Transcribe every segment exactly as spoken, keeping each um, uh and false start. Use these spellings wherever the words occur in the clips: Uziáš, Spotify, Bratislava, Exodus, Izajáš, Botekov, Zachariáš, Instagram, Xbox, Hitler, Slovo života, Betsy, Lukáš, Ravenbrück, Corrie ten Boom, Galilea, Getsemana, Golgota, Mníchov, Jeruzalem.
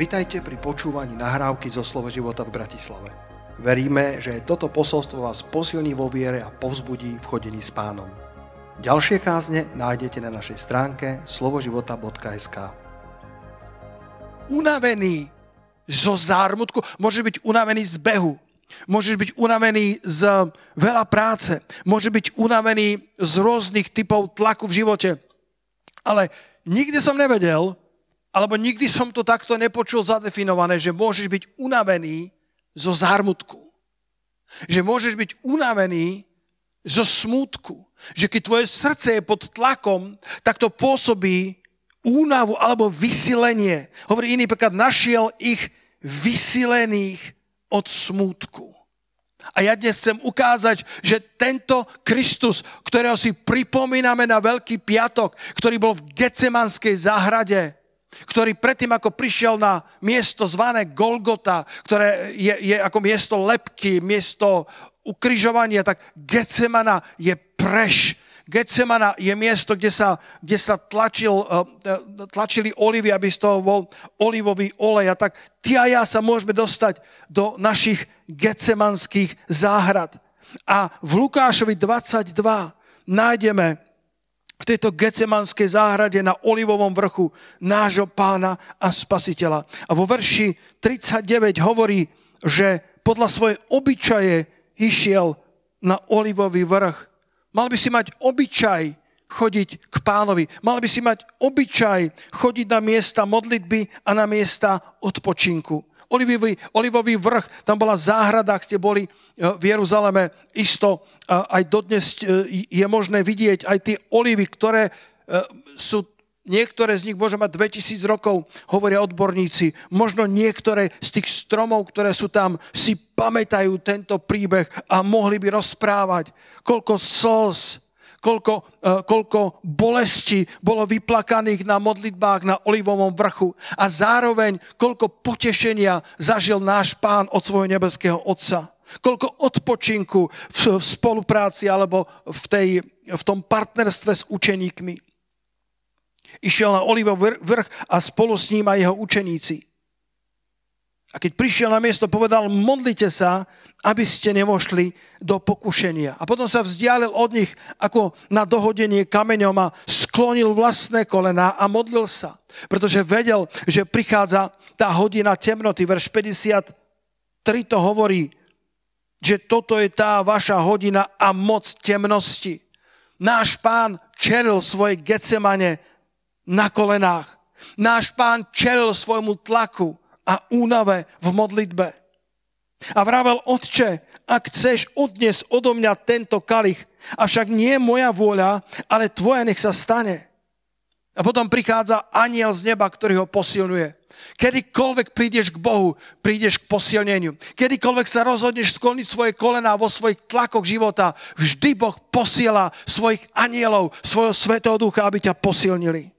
Vitajte pri počúvaní nahrávky zo Slovo života v Bratislave. Veríme, že toto posolstvo vás posilní vo viere a povzbudí v chodení s Pánom. Ďalšie kázne nájdete na našej stránke slovoživota bodka es ká. Unavený zo zármutku, môže byť unavený z behu. Môžeš byť unavený z veľa práce. Môžeš byť unavený z rôznych typov tlaku v živote. Ale nikdy som nevedel, alebo nikdy som to takto nepočul zadefinované, že môžeš byť unavený zo zármutku. Že môžeš byť unavený zo smútku. Že keď tvoje srdce je pod tlakom, tak to pôsobí únavu alebo vysilenie. Hovorí iný preklad, našiel ich vysilených od smútku. A ja dnes chcem ukázať, že tento Kristus, ktorého si pripomíname na Veľký piatok, ktorý bol v Getsemanskej záhrade, ktorý predtým, ako prišiel na miesto zvané Golgota, ktoré je, je ako miesto lebky, miesto ukrižovania, tak Getsemana je preš. Getsemana je miesto, kde sa, kde sa tlačil, tlačili olivy, aby z toho bol olivový olej. A tak ty a ja sa môžeme dostať do našich getsemanských záhrad. A v Lukášovi dvadsaťdva nájdeme v tejto getsemanskej záhrade na olivovom vrchu nášho Pána a Spasiteľa. A vo verši tridsaťdeväť hovorí, že podľa svojej obyčaje išiel na olivový vrch. Mal by si mať obyčaj chodiť k Pánovi. Mal by si mať obyčaj chodiť na miesta modlitby a na miesta odpočinku. Olivový, olivový vrch, tam bola záhrada, ak ste boli v Jeruzaleme, isto aj dodnes je možné vidieť aj tie olivy, ktoré sú, niektoré z nich môžu mať dvetisíc rokov, hovoria odborníci. Možno niektoré z tých stromov, ktoré sú tam, si pamätajú tento príbeh a mohli by rozprávať, koľko slz, koľko, uh, koľko bolesti bolo vyplakaných na modlitbách na olivovom vrchu a zároveň koľko potešenia zažil náš Pán od svojho nebeského Otca. Koľko odpočinku v, v spolupráci alebo v, tej, v tom partnerstve s učeníkmi. Išiel na olivový vrch a spolu s ním aj jeho učeníci. A keď prišiel na miesto, povedal, modlite sa, aby ste nevošli do pokušenia. A potom sa vzdialil od nich ako na dohodenie kameňom a sklonil vlastné kolená a modlil sa. Pretože vedel, že prichádza tá hodina temnoty. Verš päťdesiattri to hovorí, že toto je tá vaša hodina a moc temnosti. Náš Pán čelil svoje Getsemane na kolenách. Náš Pán čelil svojmu tlaku a únave v modlitbe. A vravel, Otče, ak chceš, odnes odo mňa tento kalich, avšak nie moja vôľa, ale tvoja nech sa stane. A potom prichádza anjel z neba, ktorý ho posilňuje. Kedykoľvek prídeš k Bohu, prídeš k posilneniu. Kedykoľvek sa rozhodneš skloniť svoje kolená vo svojich tlakoch života, vždy Boh posiela svojich anielov, svojho Svätého Ducha, aby ťa posilnili.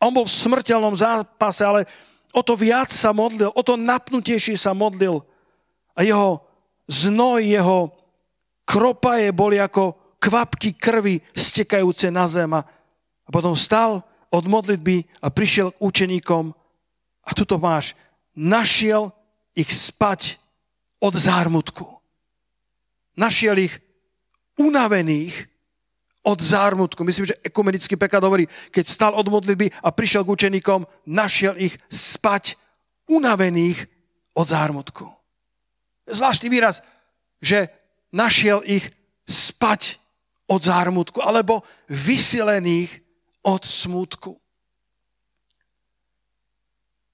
On bol v smrteľnom zápase, ale o to viac sa modlil, o to napnutejšie sa modlil. A jeho znoj, jeho kropaje boli ako kvapky krvi stekajúce na zem. A potom stal od modlitby a prišiel k učeníkom. A tu to máš. Našiel ich spať od zármutku. Našiel ich unavených od zármutku. Myslím, že ekumenický preklad hovorí, keď stal od modlitby a prišiel k učeníkom, našiel ich spať unavených od zármutku. Zvláštny výraz, že našiel ich spať od zármutku alebo vysilených od smútku.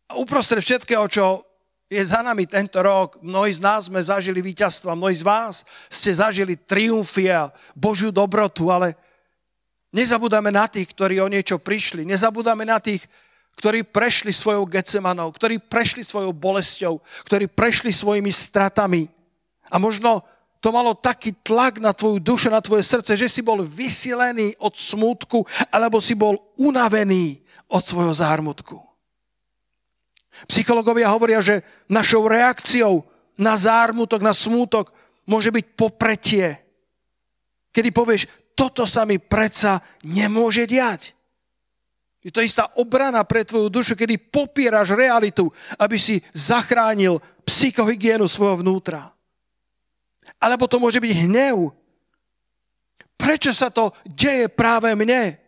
A uprostred všetkého, čo je za nami tento rok. Mnohí z nás sme zažili víťazstva, mnohí z vás ste zažili triumfy a Božiu dobrotu, ale nezabúdame na tých, ktorí o niečo prišli. Nezabúdame na tých, ktorí prešli svojou Getsemanou, ktorí prešli svojou bolesťou, ktorí prešli svojimi stratami. A možno to malo taký tlak na tvoju dušu, na tvoje srdce, že si bol vysilený od smútku alebo si bol unavený od svojho zármutku. Psychológovia hovoria, že našou reakciou na zármutok, na smútok môže byť popretie. Kedy povieš, toto sa mi predsa nemôže diať. Je to istá obrana pre tvoju dušu, kedy popieraš realitu, aby si zachránil psychohygienu svojho vnútra. Alebo to môže byť hnev. Prečo sa to deje práve mne?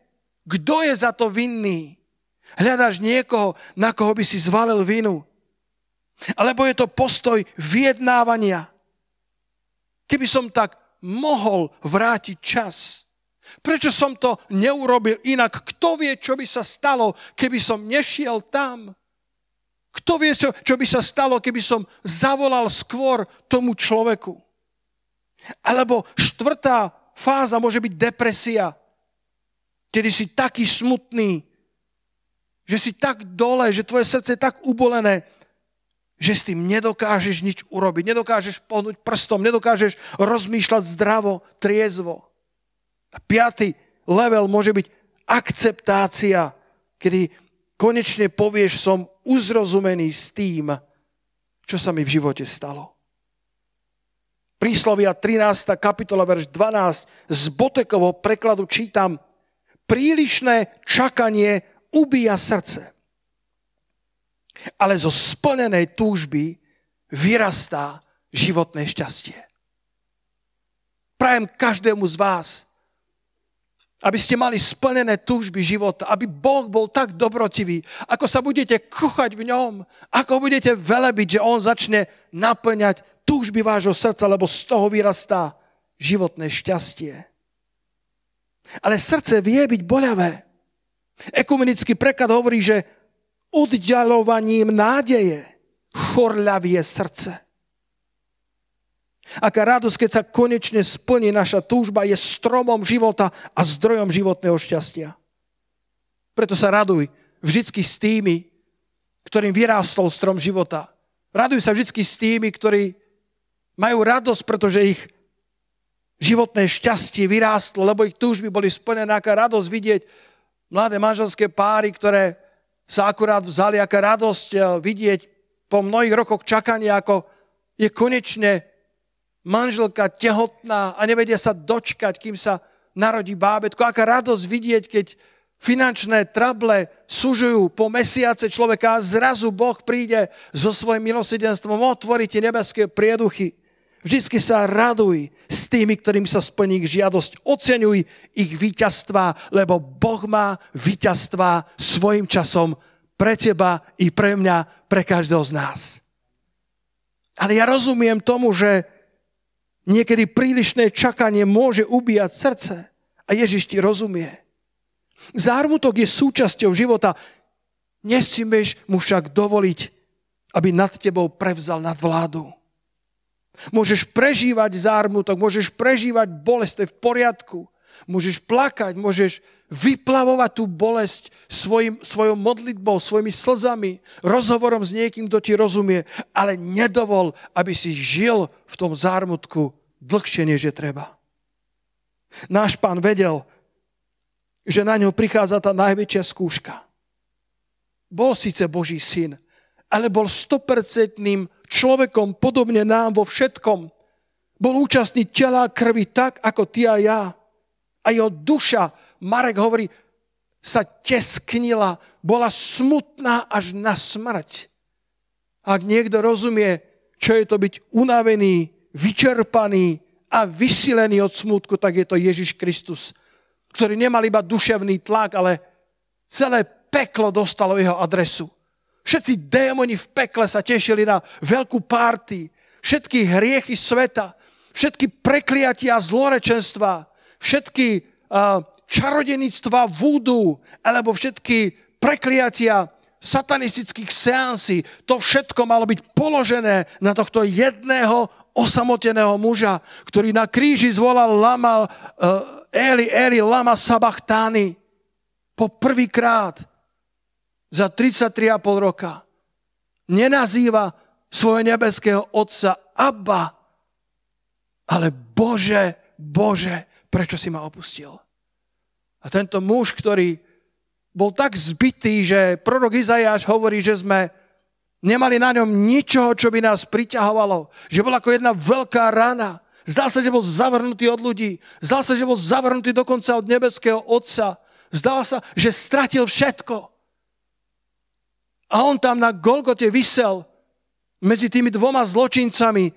Kto je za to vinný? Hľadáš niekoho, na koho by si zvalil vinu. Alebo je to postoj vyjednávania. Keby som tak mohol vrátiť čas. Prečo som to neurobil inak? Kto vie, čo by sa stalo, keby som nešiel tam? Kto vie, čo, čo by sa stalo, keby som zavolal skôr tomu človeku? Alebo štvrtá fáza môže byť depresia, kedy si taký smutný, že si tak dole, že tvoje srdce je tak ubolené, že s tým nedokážeš nič urobiť, nedokážeš pohnúť prstom, nedokážeš rozmýšľať zdravo, triezvo. A piaty level môže byť akceptácia, kedy konečne povieš, som uzrozumený s tým, čo sa mi v živote stalo. Príslovia trinásta kapitola, verš dvanásť, z Botekovho prekladu čítam: prílišné čakanie ubíja srdce, ale zo splnenej túžby vyrastá životné šťastie. Prajem každému z vás, aby ste mali splnené túžby života, aby Boh bol tak dobrotivý, ako sa budete kochať v ňom, ako budete velebiť, že on začne naplňať túžby vášho srdca, lebo z toho vyrastá životné šťastie. Ale srdce vie byť boľavé. Ekumenický preklad hovorí, že oddialovaním nádeje chorľavie srdce. Aká radosť, keď sa konečne splní naša túžba, je stromom života a zdrojom životného šťastia. Preto sa raduj vždycky s tými, ktorým vyrástol strom života. Raduj sa vždycky s tými, ktorí majú radosť, pretože ich životné šťastie vyrástlo, lebo ich túžby boli splnené. Aká radosť vidieť mladé manželské páry, ktoré sa akurát vzali. Aká radosť vidieť po mnohých rokoch čakania, ako je konečne manželka tehotná a nevedia sa dočkať, kým sa narodí bábätko. Aká radosť vidieť, keď finančné trable sužujú po mesiace človeka a zrazu Boh príde so svojím milosrdenstvom, otvorí tie nebeské prieduchy. Vždycky sa raduj s tými, ktorým sa splní ich žiadosť. Oceňuj ich víťazstvá, lebo Boh má víťazstvá svojím časom pre teba i pre mňa, pre každého z nás. Ale ja rozumiem tomu, že niekedy prílišné čakanie môže ubíjať srdce a Ježiš ti rozumie. Zármutok je súčasťou života. Nesmieš mu však dovoliť, aby nad tebou prevzal nadvládu. Môžeš prežívať zármutok, môžeš prežívať bolesť, v poriadku. Môžeš plakať, môžeš vyplavovať tú bolesť svojim, svojou modlitbou, svojimi slzami, rozhovorom s niekým, kto ti rozumie, ale nedovol, aby si žil v tom zármutku dlhšie, než je treba. Náš Pán vedel, že na ňo prichádza tá najväčšia skúška. Bol síce Boží syn, ale bol stopercentným človekom, podobne nám vo všetkom. Bol účastný tela a krvi tak, ako ty a ja. A jeho duša, Marek hovorí, sa tesknila, bola smutná až na smrť. Ak niekto rozumie, čo je to byť unavený, vyčerpaný a vysilený od smutku, tak je to Ježiš Kristus, ktorý nemal iba duševný tlak, ale celé peklo dostalo jeho adresu. Všetci démoni v pekle sa tešili na veľkú párty, všetky hriechy sveta, všetky prekliatia a zlorečenstva, všetky čarodenictva vúdu, alebo všetky prekliatia satanistických seansí, to všetko malo byť položené na tohto jedného osamoteného muža, ktorý na kríži zvolal lama, Eli, Eli, lama sabachthani. Po prvýkrát za tridsaťtri a pol roka nenazýva svojho nebeského otca Abba, ale Bože, Bože, prečo si ma opustil? A tento muž, ktorý bol tak zbitý, že prorok Izajáš hovorí, že sme nemali na ňom ničoho, čo by nás priťahovalo. Že bol ako jedna veľká rana. Zdal sa, že bol zavrhnutý od ľudí. Zdal sa, že bol zavrhnutý dokonca od nebeského otca. Zdal sa, že stratil všetko. A on tam na Golgote visel medzi tými dvoma zločincami.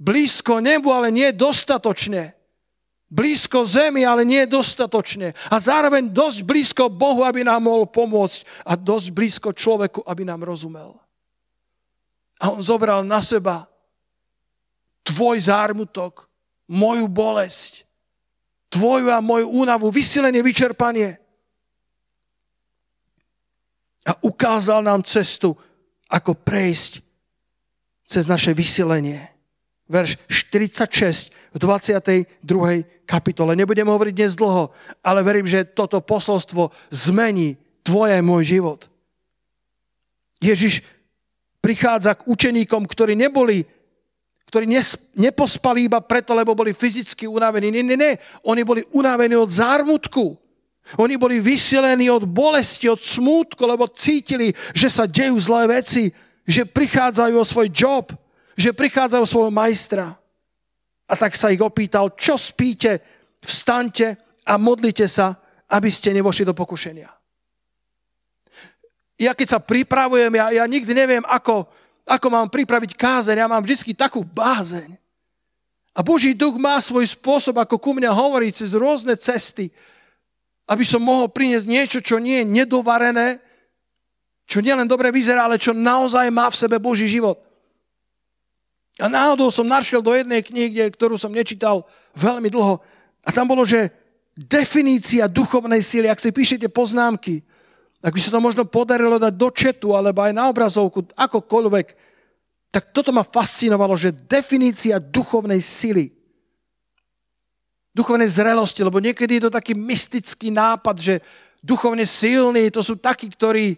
Blízko nebu, ale nie dostatočne. Blízko zemi, ale nie dostatočne. A zároveň dosť blízko Bohu, aby nám mohol pomôcť. A dosť blízko človeku, aby nám rozumel. A on zobral na seba tvoj zármutok, moju bolesť, tvoju a moju únavu, vysilenie, vyčerpanie. A ukázal nám cestu, ako prejsť cez naše vysilenie. Verš štyridsaťšesť v dvadsiatej druhej kapitole. Nebudem hovoriť dnes dlho, ale verím, že toto posolstvo zmení tvoje môj život. Ježiš prichádza k učeníkom, ktorí neboli, ktorí nepospali iba preto, lebo boli fyzicky unavení. Nie, nie, nie. Oni boli unavení od zármutku. Oni boli vysilení od bolesti, od smútku, lebo cítili, že sa dejú zlé veci, že prichádzajú o svoj job, že prichádzajú svojho majstra. A tak sa ich opýtal, čo spíte, vstaňte a modlite sa, aby ste nevošli do pokušenia. Ja keď sa pripravujem, ja, ja nikdy neviem, ako, ako mám pripraviť kázeň, ja mám vždy takú bázeň. A Boží duch má svoj spôsob, ako ku mňa hovorí cez rôzne cesty, aby som mohol priniesť niečo, čo nie je nedovarené, čo nielen dobre vyzerá, ale čo naozaj má v sebe Boží život. A náhodou som našiel do jednej knihy, ktorú som nečítal veľmi dlho. A tam bolo, že definícia duchovnej síly, ak si píšete poznámky, ak by sa to možno podarilo dať do četu, alebo aj na obrazovku, akokoľvek, tak toto ma fascinovalo, že definícia duchovnej síly, duchovnej zrelosti, lebo niekedy je to taký mystický nápad, že duchovne silní, to sú takí, ktorí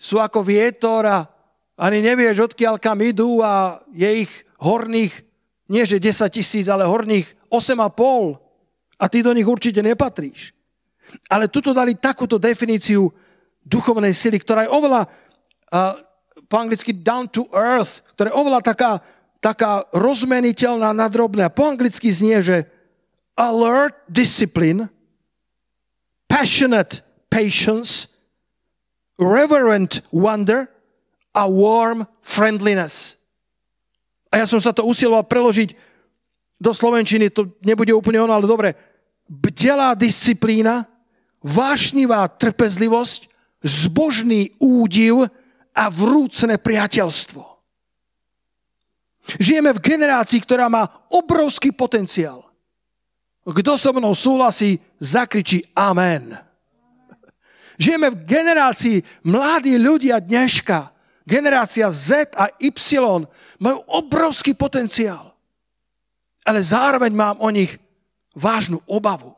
sú ako vietor a ani nevieš, odkiaľ kam idú a je ich horných, nie že desaťtisíc, ale horných osem a pol a ty do nich určite nepatríš. Ale tuto dali takúto definíciu duchovnej sily, ktorá je oveľa, uh, po anglicky down to earth, ktorá je oveľa taká, taká rozmeniteľná na drobné. Po anglicky znie, že alert discipline, passionate patience, reverent wonder, a warm friendliness. A ja som sa to usiloval preložiť do slovenčiny, to nebude úplne ono, ale dobre. Bdelá disciplína, vášnivá trpezlivosť, zbožný údiv a vrúcne priateľstvo. Žijeme v generácii, ktorá má obrovský potenciál. Kto so mnou súhlasí, zakričí amen. Žijeme v generácii mladí ľudia dneška, generácia Z a Y majú obrovský potenciál, ale zároveň mám o nich vážnu obavu.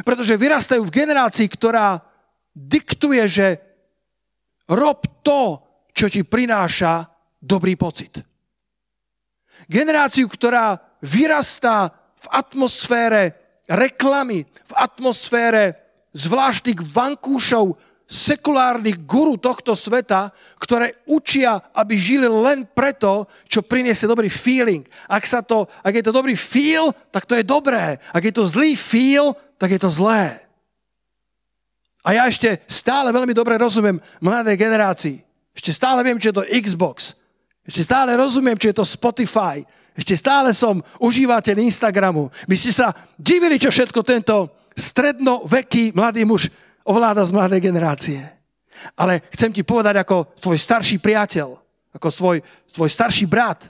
Pretože vyrastajú v generácii, ktorá diktuje, že rob to, čo ti prináša dobrý pocit. Generáciu, ktorá vyrastá v atmosfére reklamy, v atmosfére zvláštnych vankúšov, sekulárnych guru tohto sveta, ktoré učia, aby žili len preto, čo priniesie dobrý feeling. Ak, sa to, ak je to dobrý feel, tak to je dobré. Ak je to zlý feel, tak je to zlé. A ja ešte stále veľmi dobre rozumiem mladej generácii. Ešte stále viem, čo je to Xbox. Ešte stále rozumiem, čo je to Spotify. Ešte stále som užívateľ Instagramu. By ste sa divili, čo všetko tento strednoveký mladý muž ovláda z mladej generácie. Ale chcem ti povedať ako tvoj starší priateľ, ako tvoj, tvoj starší brat.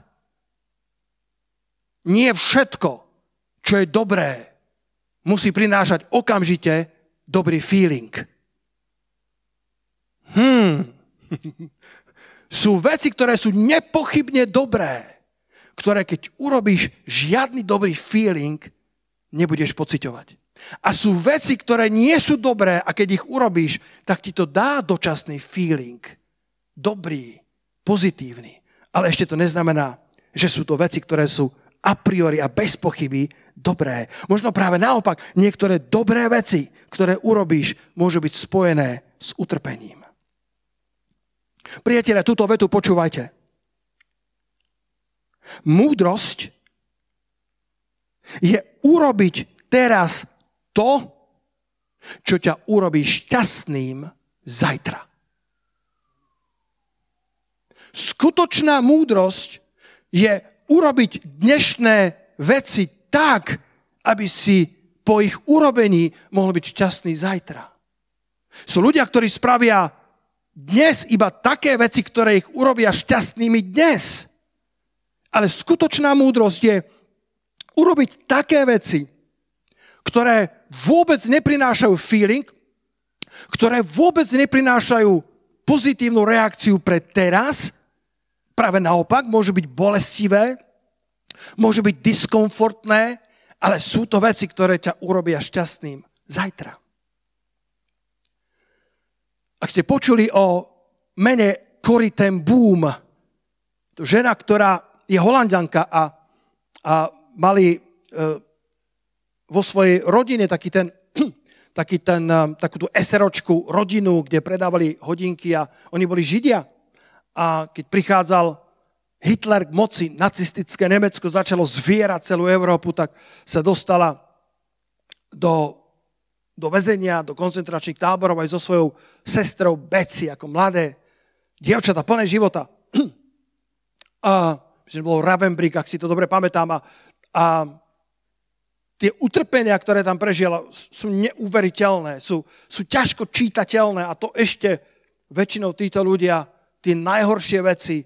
Nie všetko, čo je dobré, musí prinášať okamžite dobrý feeling. Hmm. Sú veci, ktoré sú nepochybne dobré, ktoré keď urobíš žiadny dobrý feeling, nebudeš pociťovať. A sú veci, ktoré nie sú dobré a keď ich urobíš, tak ti to dá dočasný feeling. Dobrý, pozitívny. Ale ešte to neznamená, že sú to veci, ktoré sú a priori a bez pochyby dobré. Možno práve naopak, niektoré dobré veci, ktoré urobíš, môžu byť spojené s utrpením. Priatelia, túto vetu počúvajte. Múdrosť je urobiť teraz to, čo ťa urobí šťastným zajtra. Skutočná múdrosť je urobiť dnešné veci tak, aby si po ich urobení mohol byť šťastný zajtra. Sú ľudia, ktorí spravia dnes iba také veci, ktoré ich urobia šťastnými dnes. Ale skutočná múdrosť je urobiť také veci, ktoré vôbec neprinášajú feeling, ktoré vôbec neprinášajú pozitívnu reakciu pre teraz, práve naopak, môžu byť bolestivé, môžu byť diskomfortné, ale sú to veci, ktoré ťa urobia šťastným zajtra. Ak ste počuli o mene Corrie ten Boom, to žena, ktorá je Holanďanka a, a mali e, vo svojej rodine taký ten, taký ten, takú tú eseročku rodinu, kde predávali hodinky a oni boli Židia. A keď prichádzal Hitler k moci, nacistické Nemecko začalo zvierať celú Európu, tak sa dostala do... do väzenia, do koncentračných táborov aj so svojou sestrou Betsy, ako mladé dievčatá, plné života. A, že bolo Ravenbrück, ak si to dobre pamätám. A, a tie utrpenia, ktoré tam prežila, sú neuveriteľné, sú, sú ťažko čítateľné a to ešte väčšinou títo ľudia tie najhoršie veci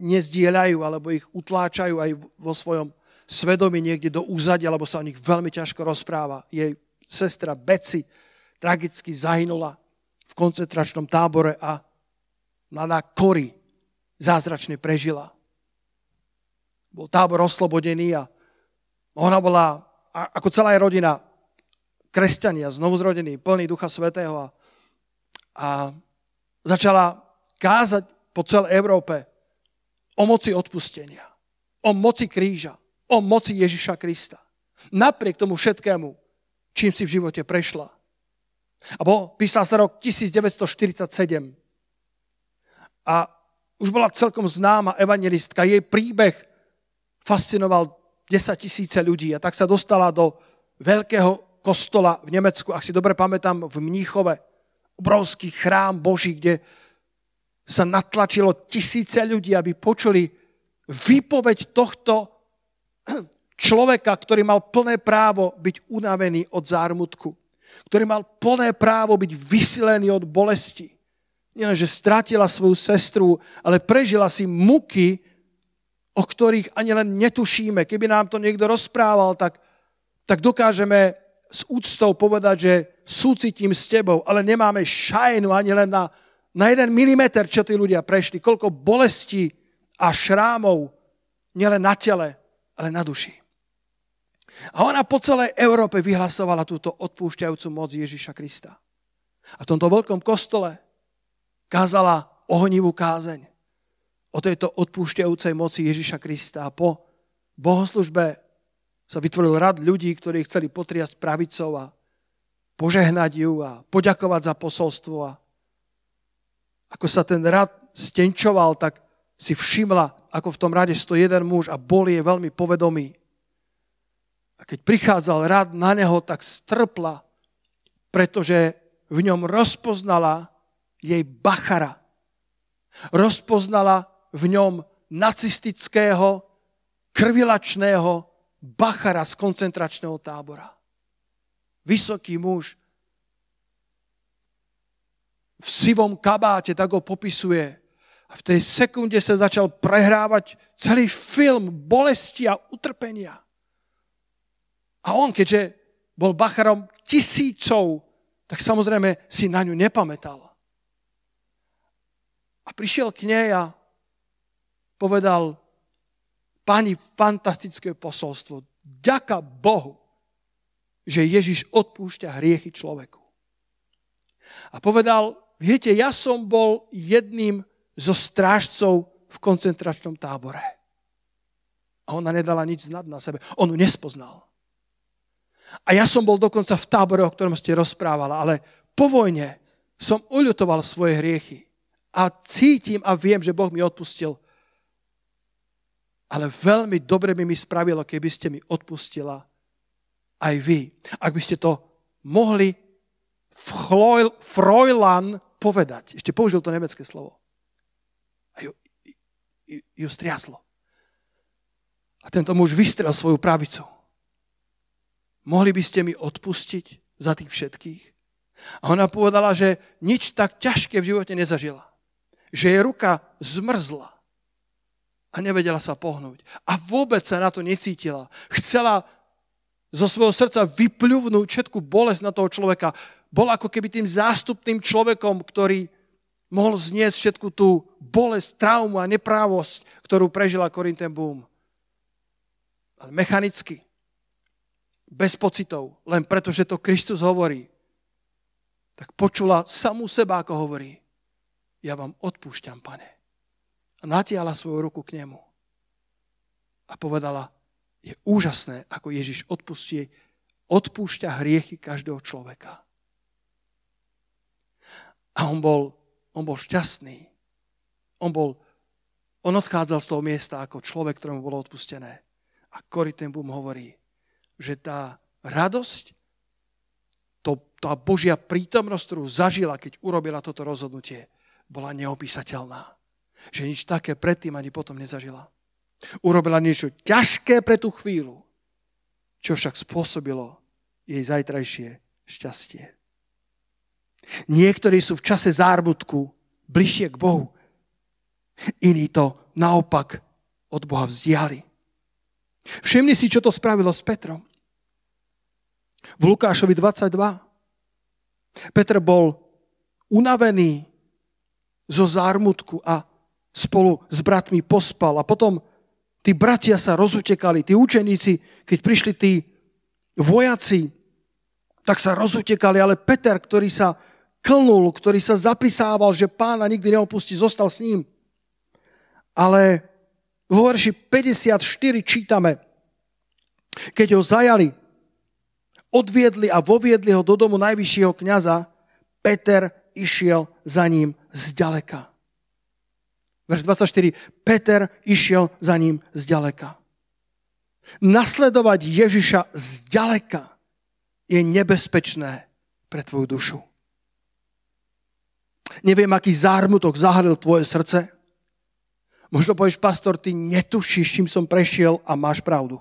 nezdieľajú alebo ich utláčajú aj vo svojom svedomí niekde do úzadia, lebo sa o nich veľmi ťažko rozpráva. Jej sestra Betsy tragicky zahynula v koncentračnom tábore a mladá Corrie zázračne prežila. Bol tábor oslobodený a ona bola, ako celá jej rodina, kresťania, znovuzrodení, plný Ducha Svätého a, a začala kázať po celej Európe o moci odpustenia, o moci kríža, o moci Ježiša Krista. Napriek tomu všetkému, čím si v živote prešla. A bol, písal sa rok devätnásť štyridsaťsedem. A už bola celkom známa evanjelistka. Jej príbeh fascinoval desaťtisíce ľudí a tak sa dostala do veľkého kostola v Nemecku, ak si dobre pamätám, v Mníchove. Obrovský chrám Boží, kde sa natlačilo tisíce ľudí, aby počuli výpoveď tohto človeka, ktorý mal plné právo byť unavený od zármutku. Ktorý mal plné právo byť vysilený od bolesti. Nielenže strátila svoju sestru, ale prežila si muky, o ktorých ani len netušíme. Keby nám to niekto rozprával, tak, tak dokážeme s úctou povedať, že súcitím s tebou, ale nemáme šajnu ani len na, na jeden milimeter, čo tí ľudia prešli. Koľko bolesti a šrámov nielen na tele, ale na duši. A ona po celej Európe vyhlasovala túto odpúšťajúcu moc Ježiša Krista. A v tomto veľkom kostole kázala ohnivú kázeň o tejto odpúšťajúcej moci Ježiša Krista. A po bohoslužbe sa vytvoril rad ľudí, ktorí chceli potriasť pravicou a požehnať ju a poďakovať za posolstvo. A ako sa ten rad stenčoval, tak si všimla, ako v tom rade sto jeden muž a bol jej veľmi povedomý. A keď prichádzal rád na neho, tak strpla, pretože v ňom rozpoznala jej bachara. Rozpoznala v ňom nacistického, krvilačného bachara z koncentračného tábora. Vysoký muž v sivom kabáte, tak ho popisuje. A v tej sekunde sa začal prehrávať celý film bolesti a utrpenia. A on, keďže bol bacharom tisícov, tak samozrejme si na ňu nepamätal. A prišiel k nej a povedal: Pani, fantastické posolstvo, ďaka Bohu, že Ježiš odpúšťa hriechy človeku. A povedal: viete, ja som bol jedným so strážcov v koncentračnom tábore. A ona nedala nič znať na sebe. On ju nespoznal. A ja som bol dokonca v tábore, o ktorom ste rozprávala, ale po vojne som uľutoval svoje hriechy. A cítim a viem, že Boh mi odpustil. Ale veľmi dobre by mi spravilo, keby ste mi odpustila aj vy. Ak by ste to mohli Freulein povedať. Ešte použil to nemecké slovo. A ju, ju, ju striaslo. A tento muž vystrel svoju pravicu. Mohli by ste mi odpustiť za tých všetkých? A ona povedala, že nič tak ťažké v živote nezažila. Že jej ruka zmrzla a nevedela sa pohnúť. A vôbec sa na to necítila. Chcela zo svojho srdca vypľuvnúť všetku bolesť na toho človeka. Bola ako keby tým zástupným človekom, ktorý mohol zniesť všetku tú bolesť, traumu a neprávosť, ktorú prežila Corrie ten Boom. Ale mechanicky, bez pocitov, len preto, že to Kristus hovorí, tak počula samú seba, ako hovorí, ja vám odpúšťam, pane. A natiahla svoju ruku k nemu a povedala, je úžasné, ako Ježiš odpustí, odpúšťa hriechy každého človeka. A on bol, on bol šťastný. On, bol, on odchádzal z toho miesta ako človek, ktorému bolo odpustené. A Corrie ten Boom hovorí, že tá radosť, to, tá Božia prítomnosť, ktorú zažila, keď urobila toto rozhodnutie, bola neopísateľná. Že nič také predtým ani potom nezažila. Urobila niečo ťažké pre tú chvíľu, čo však spôsobilo jej zajtrajšie šťastie. Niektorí sú v čase zármutku bližšie k Bohu. Iní to naopak od Boha vzdiali. Všimni si, čo to spravilo s Petrom. V Lukášovi dvadsaťdva. Petr bol unavený zo zármutku a spolu s bratmi pospal. A potom tí bratia sa rozutekali, tí učeníci, keď prišli tí vojaci, tak sa rozutekali, ale Peter, ktorý sa klnul, ktorý sa zaprisával, že pána nikdy neopustí, zostal s ním. Ale vo verši päťdesiatom štvrtom čítame, keď ho zajali, odviedli a voviedli ho do domu najvyššieho kňaza, Peter išiel za ním zďaleka. Verš dvadsaťštyri. Peter išiel za ním zďaleka. Nasledovať Ježiša zďaleka je nebezpečné pre tvoju dušu. Neviem, aký zármutok zahalil tvoje srdce. Možno povieš, pastor, ty netušíš, čím som prešiel, a máš pravdu.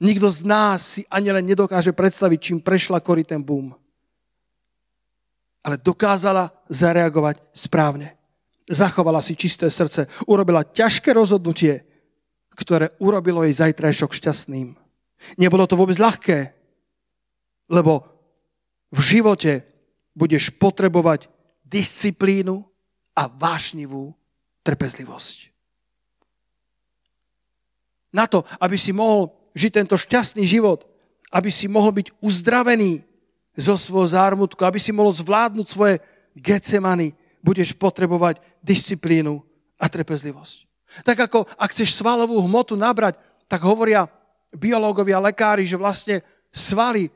Nikto z nás si ani len nedokáže predstaviť, čím prešla Corrie ten Boom. Ale dokázala zareagovať správne. Zachovala si čisté srdce. Urobila ťažké rozhodnutie, ktoré urobilo jej zajtrajšok šťastným. Nebolo to vôbec ľahké, lebo v živote budeš potrebovať disciplínu a vášnivú trpezlivosť. Na to, aby si mohol žiť tento šťastný život, aby si mohol byť uzdravený zo svojho zármutku, aby si mohol zvládnuť svoje getsemany, budeš potrebovať disciplínu a trpezlivosť. Tak ako ak chceš svalovú hmotu nabrať, tak hovoria biológovia, lekári, že vlastne svaly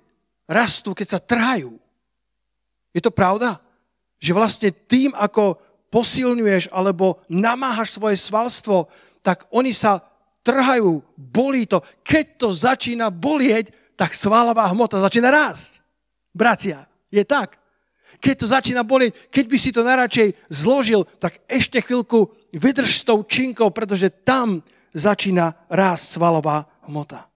rastú, keď sa trhajú. Je to pravda? Že vlastne tým, ako posilňuješ alebo namáhaš svoje svalstvo, tak oni sa trhajú, bolí to. Keď to začína bolieť, tak svalová hmota začína rásť. Bratia, je tak. Keď to začína bolieť, keď by si to najradšej zložil, tak ešte chvíľku vydrž s tou činkou, pretože tam začína rásť svalová hmota.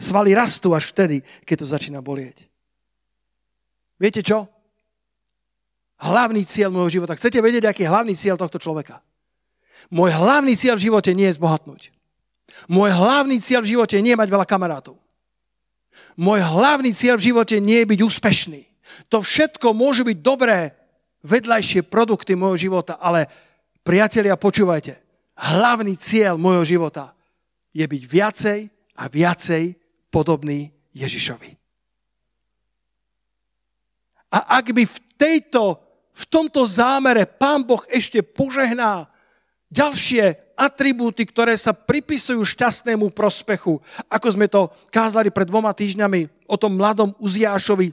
Svaly rastú až vtedy, keď to začína bolieť. Viete čo? Hlavný cieľ môjho života. Chcete vedieť, aký je hlavný cieľ tohto človeka? Môj hlavný cieľ v živote nie je zbohatnúť. Môj hlavný cieľ v živote nie je mať veľa kamarátov. Môj hlavný cieľ v živote nie je byť úspešný. To všetko môžu byť dobré vedľajšie produkty môjho života, ale priatelia, počúvajte. Hlavný cieľ môjho života je byť viacej a viacej podobný Ježišovi. A ak by v tejto, v tomto zámere Pán Boh ešte požehná ďalšie atribúty, ktoré sa pripisujú šťastnému prospechu, ako sme to kázali pred dvoma týždňami o tom mladom Uziášovi,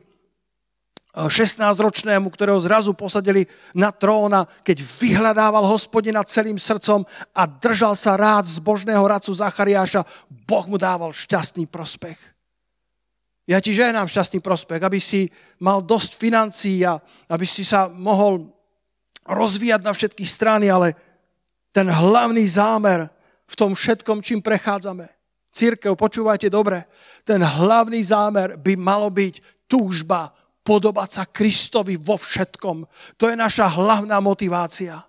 šestnásťročnému, ktorého zrazu posadili na tróna, keď vyhľadával Hospodina celým srdcom a držal sa rád zbožného radcu Zachariáša, Boh mu dával šťastný prospech. Ja ti žehnám šťastný prospech, aby si mal dosť financií a aby si sa mohol rozvíjať na všetky strany, ale ten hlavný zámer v tom všetkom, čím prechádzame, cirkev, počúvajte dobre, ten hlavný zámer by malo byť túžba podobať sa Kristovi vo všetkom. To je naša hlavná motivácia.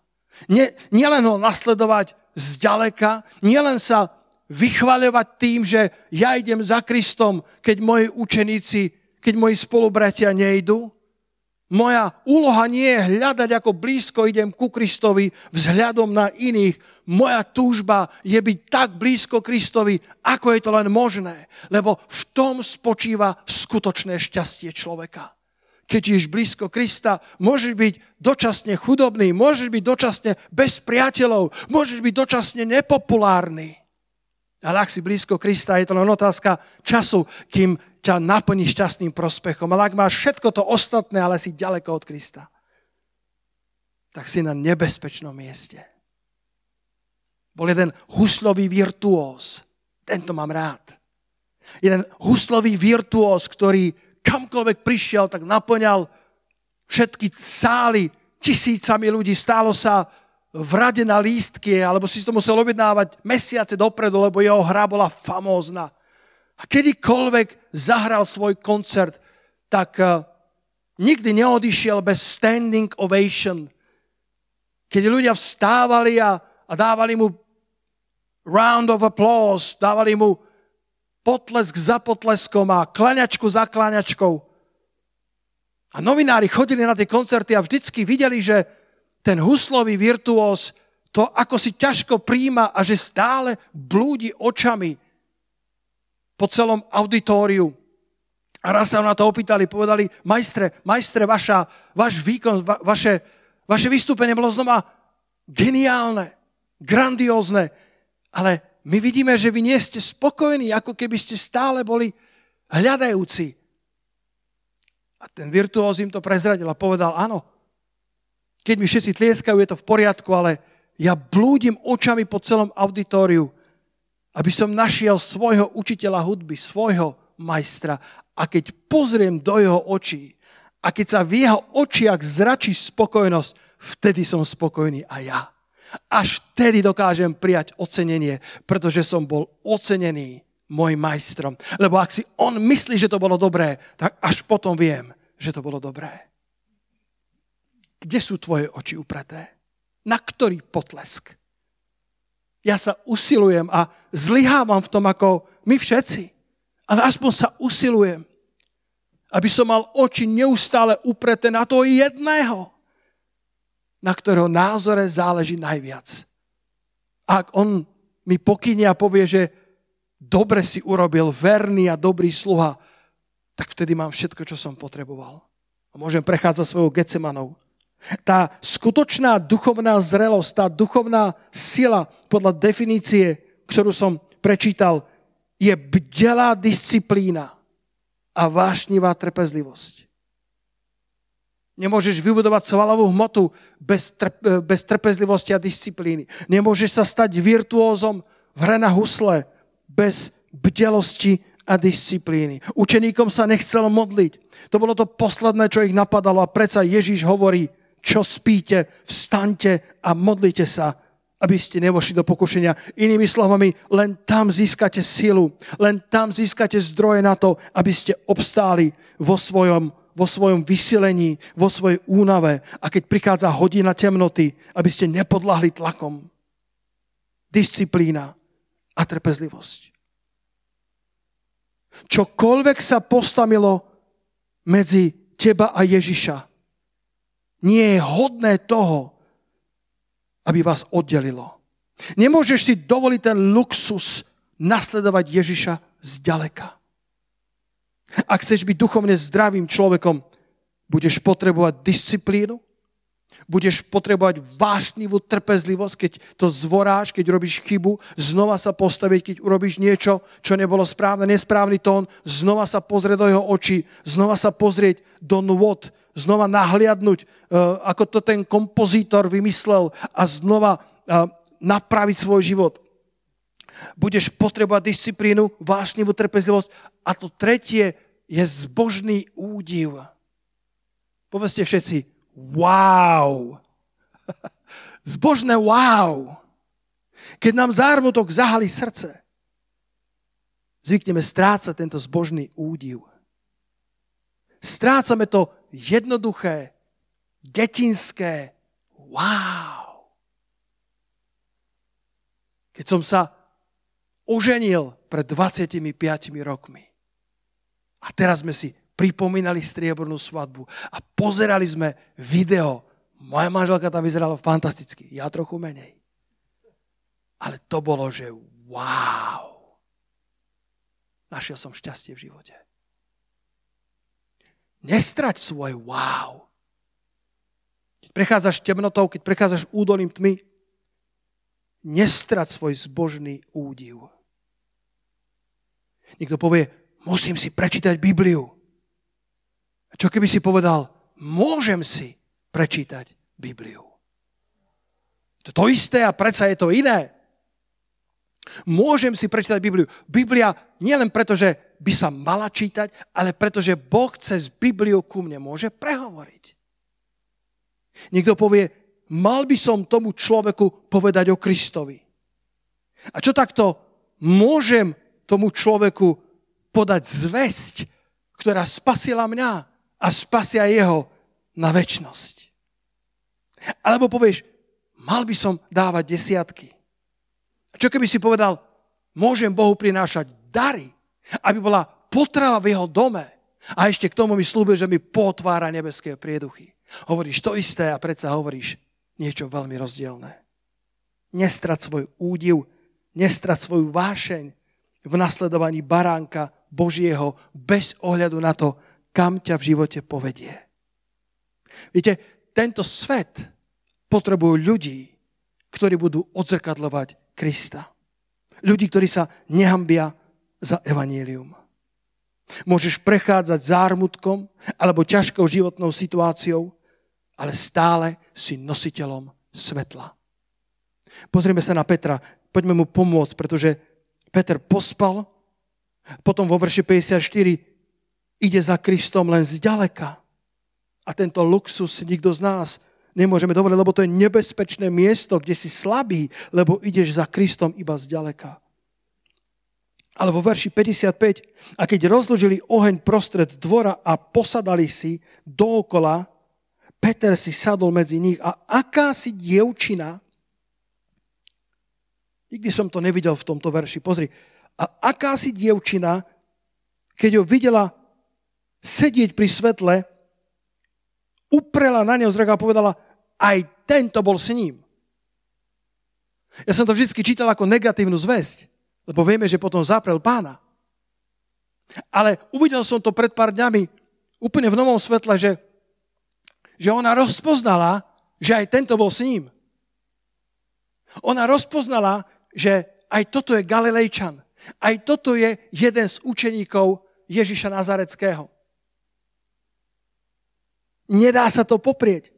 Nie, nielen ho nasledovať zďaleka, nielen sa vychvaľovať tým, že ja idem za Kristom, keď moji učeníci, keď moji spolubratia nejdu. Moja úloha nie je hľadať, ako blízko idem ku Kristovi vzhľadom na iných. Moja túžba je byť tak blízko Kristovi, ako je to len možné, lebo v tom spočíva skutočné šťastie človeka. Keď žiješ blízko Krista, môžeš byť dočasne chudobný, môžeš byť dočasne bez priateľov, môžeš byť dočasne nepopulárny. Ale ak si blízko Krista, je to len otázka času, kým ťa naplní šťastným prospechom. Ale ak máš všetko to ostatné, ale si ďaleko od Krista, tak si na nebezpečnom mieste. Bol jeden huslový virtuóz. Tento mám rád. Jeden huslový virtuóz, ktorý kamkoľvek prišiel, tak naplňal všetky sály tisícami ľudí. Stálo sa v rade na lístky, alebo si to musel objednávať mesiace dopredu, lebo jeho hra bola famózna. A kedykoľvek zahral svoj koncert, tak uh, nikdy neodišiel bez standing ovation. Keď ľudia vstávali a, a dávali mu round of applause, dávali mu potlesk za potleskom a klaňačku za klaňačkou. A novinári chodili na tie koncerty a vždycky videli, že ten huslový virtuós, to ako si ťažko príjma a že stále blúdi očami po celom auditóriu. A raz sa na to opýtali, povedali, majstre, majstre, vaša, váš výkon, va, vaše, vaše vystúpenie bolo znova geniálne, grandiózne, ale my vidíme, že vy nie ste spokojní, ako keby ste stále boli hľadajúci. A ten virtuós im to prezradil a povedal, áno, keď mi všetci tlieskajú, je to v poriadku, ale ja blúdim očami po celom auditóriu, aby som našiel svojho učiteľa hudby, svojho majstra. A keď pozriem do jeho očí a keď sa v jeho očiach zračí spokojnosť, vtedy som spokojný aj ja. Až vtedy dokážem prijať ocenenie, pretože som bol ocenený môjim majstrom. Lebo ak si on myslí, že to bolo dobré, tak až potom viem, že to bolo dobré. Kde sú tvoje oči upreté? Na ktorý potlesk? Ja sa usilujem a zlyhávam v tom, ako my všetci. Ale aspoň sa usilujem, aby som mal oči neustále upreté na toho jedného, na ktorého názore záleží najviac. Ak on mi pokynie a povie, že dobre si urobil, verný a dobrý sluha, tak vtedy mám všetko, čo som potreboval. A môžem prechádzať svojou Getsemanou. Tá skutočná duchovná zrelosť, tá duchovná sila, podľa definície, ktorú som prečítal, je bdelá disciplína a vášnivá trpezlivosť. Nemôžeš vybudovať svalovú hmotu bez, trp- bez trpezlivosti a disciplíny. Nemôžeš sa stať virtuózom v hre na husle bez bdelosti a disciplíny. Učeníkom sa nechcel modliť. To bolo to posledné, čo ich napadalo a predsa Ježiš hovorí, čo spíte, vstaňte a modlite sa, aby ste nevošli do pokušenia. Inými slovami, len tam získate silu, len tam získate zdroje na to, aby ste obstáli vo svojom, vo svojom vysilení, vo svojej únave a keď prichádza hodina temnoty, aby ste nepodľahli tlakom. Disciplína a trpezlivosť. Čokoľvek sa postavilo medzi teba a Ježiša, nie je hodné toho, aby vás oddelilo. Nemôžeš si dovoliť ten luxus nasledovať Ježiša zďaleka. Ak chceš byť duchovne zdravým človekom, budeš potrebovať disciplínu, budeš potrebovať vášnivú trpezlivosť, keď to zvoráš, keď robíš chybu, znova sa postaviť, keď urobíš niečo, čo nebolo správne, nesprávny tón, znova sa pozrieť do jeho očí, znova sa pozrieť do nôd, znova nahliadnúť, ako to ten kompozítor vymyslel a znova napraviť svoj život. Budeš potrebovať disciplínu, vášnivú trpezlivosť a to tretie je je zbožný údiv. Povedzte všetci, wow. Zbožné wow. Keď nám zármutok zahalí srdce, zvykneme strácať tento zbožný údiv. Strácame to jednoduché, detinské wow. Keď som sa oženil pred dvadsaťpäť rokmi a teraz sme si pripomínali striebornú svadbu a pozerali sme video. Moja manželka tam vyzerala fantasticky, ja trochu menej. Ale to bolo, že wow. Našiel som šťastie v živote. Nestrať svoj wow. Keď prechádzaš temnotou, keď prechádzaš údolím tmy, nestrať svoj zbožný údiv. Niekto povie, musím si prečítať Bibliu. A čo keby si povedal, môžem si prečítať Bibliu. To je to isté a predsa je to iné. Môžem si prečítať Bibliu. Biblia nie len preto, že by sa mala čítať, ale preto, že Boh cez Bibliu ku mne môže prehovoriť. Niekto povie, mal by som tomu človeku povedať o Kristovi. A čo takto? Môžem tomu človeku podať zvesť, ktorá spasila mňa a spasia jeho na večnosť. Alebo povieš, mal by som dávať desiatky. A čo keby si povedal, môžem Bohu prinášať dary, aby bola potrava v jeho dome. A ešte k tomu mi slúbil, že mi potvára nebeské prieduchy. Hovoríš to isté a predsa hovoríš niečo veľmi rozdielne. Nestrať svoj údiv, nestrať svoju vášeň v nasledovaní baránka Božieho bez ohľadu na to, kam ťa v živote povedie. Viete, tento svet potrebujú ľudí, ktorí budú odzrkadľovať Krista. Ľudí, ktorí sa nehambia za evanjelium. Môžeš prechádzať zármutkom alebo ťažkou životnou situáciou, ale stále si nositeľom svetla. Pozrime sa na Petra, poďme mu pomôcť, pretože Peter pospal, potom vo verši päťdesiatštyri ide za Kristom len zďaleka. A tento luxus nikto z nás nemôžeme dovoliť, lebo to je nebezpečné miesto, kde si slabý, lebo ideš za Kristom iba zďaleka. Ale vo verši päťdesiatpäť, a keď rozložili oheň prostred dvora a posadali si dookola, Peter si sadol medzi nich a akási dievčina, nikdy som to nevidel v tomto verši, pozri, a akási dievčina, keď ho videla sedieť pri svetle, uprela na neho zrak a povedala, aj tento bol s ním. Ja som to vždy čítal ako negatívnu zvesť, lebo vieme, že potom zaprel Pána. Ale uvidel som to pred pár dňami úplne v novom svetle, že, že ona rozpoznala, že aj tento bol s ním. Ona rozpoznala, že aj toto je Galilejčan. Aj toto je jeden z učeníkov Ježiša Nazareckého. Nedá sa to poprieť.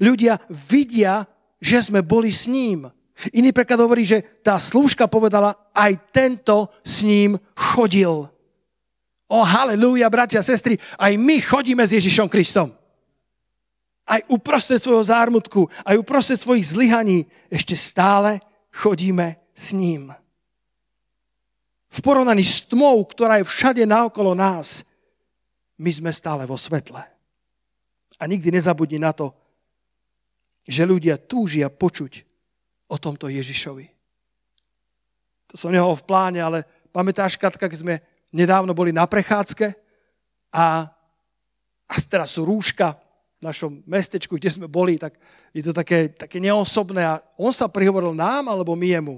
Ľudia vidia, že sme boli s ním. Iný preklad hovorí, že tá slúžka povedala, aj tento s ním chodil. O, halelúja, bratia a sestry, aj my chodíme s Ježišom Kristom. Aj uprostred svojho zármutku, aj uprostred svojich zlyhaní, ešte stále chodíme s ním. V porovnaní s tmou, ktorá je všade naokolo nás, my sme stále vo svetle. A nikdy nezabudni na to, že ľudia túžia počuť o tomto Ježišovi. To som nehol v pláne, ale pamätáš, Katka, keď sme nedávno boli na prechádzke a, a teraz sú rúška v našom mestečku, kde sme boli, tak je to také, také neosobné a on sa prihovoril nám, alebo my jemu.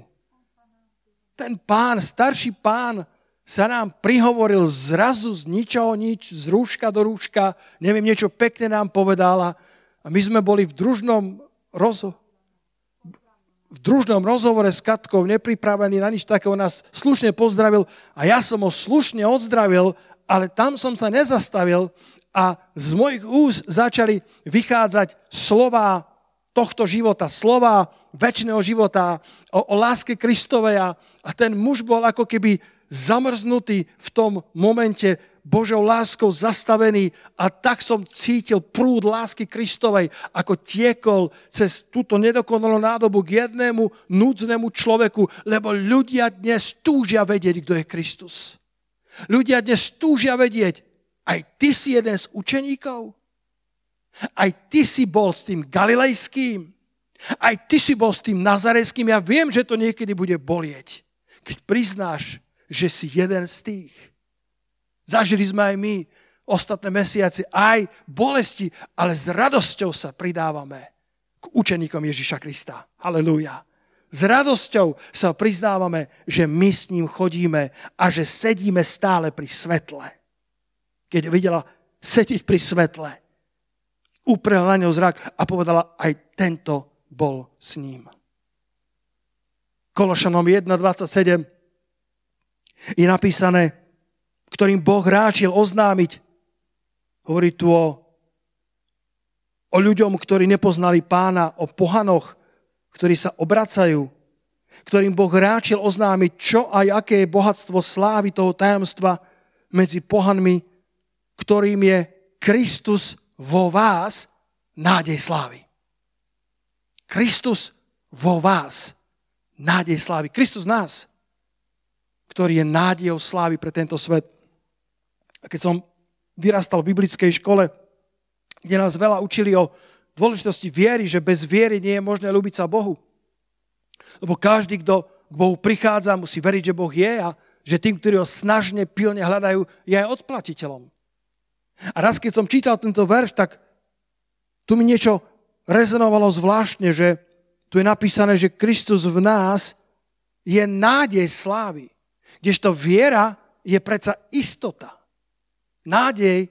Ten pán, starší pán sa nám prihovoril zrazu z ničoho nič, z rúška do rúška, neviem, niečo pekne nám povedala a my sme boli v družnom rozhovoru. v družnom rozhovore s Katkou, nepripravený na nič takého, nás slušne pozdravil a ja som ho slušne odzdravil, ale tam som sa nezastavil a z mojich úst začali vychádzať slová tohto života, slová večného života o, o láske Kristovej a, a ten muž bol ako keby zamrznutý v tom momente, Božou láskou zastavený a tak som cítil prúd lásky Kristovej, ako tiekol cez túto nedokonalú nádobu k jednému núdznému človeku, lebo ľudia dnes túžia vedieť, kto je Kristus. Ľudia dnes túžia vedieť, aj ty si jeden z učeníkov, aj ty si bol s tým galilejským, aj ty si bol s tým nazarejským. Ja viem, že to niekedy bude bolieť, keď priznáš, že si jeden z tých. Zažili sme aj my ostatné mesiace, aj bolesti, ale s radosťou sa pridávame k učeníkom Ježiša Krista. Halelúja. S radosťou sa priznávame, že my s ním chodíme a že sedíme stále pri svetle. Keď videla sedieť pri svetle, uprela na ňou zrak a povedala, aj tento bol s ním. Kolosanom jeden dvadsaťsedem je napísané, ktorým Boh ráčil oznámiť. Hovorí tu o, o ľuďom, ktorí nepoznali Pána, o pohanoch, ktorí sa obracajú, ktorým Boh ráčil oznámiť, čo aj aké je bohatstvo slávy toho tajomstva medzi pohanmi, ktorým je Kristus vo vás, nádej slávy. Kristus vo vás, nádej slávy. Kristus v nás, ktorý je nádejou slávy pre tento svet. A keď som vyrastal v biblickej škole, kde nás veľa učili o dôležitosti viery, že bez viery nie je možné ľúbiť sa Bohu. Lebo každý, kto k Bohu prichádza, musí veriť, že Boh je a že tým, ktorí ho snažne, pilne hľadajú, je aj odplatiteľom. A raz, keď som čítal tento verš, tak tu mi niečo rezonovalo zvláštne, že tu je napísané, že Kristus v nás je nádej slávy, kdežto viera je predsa istota. Nádej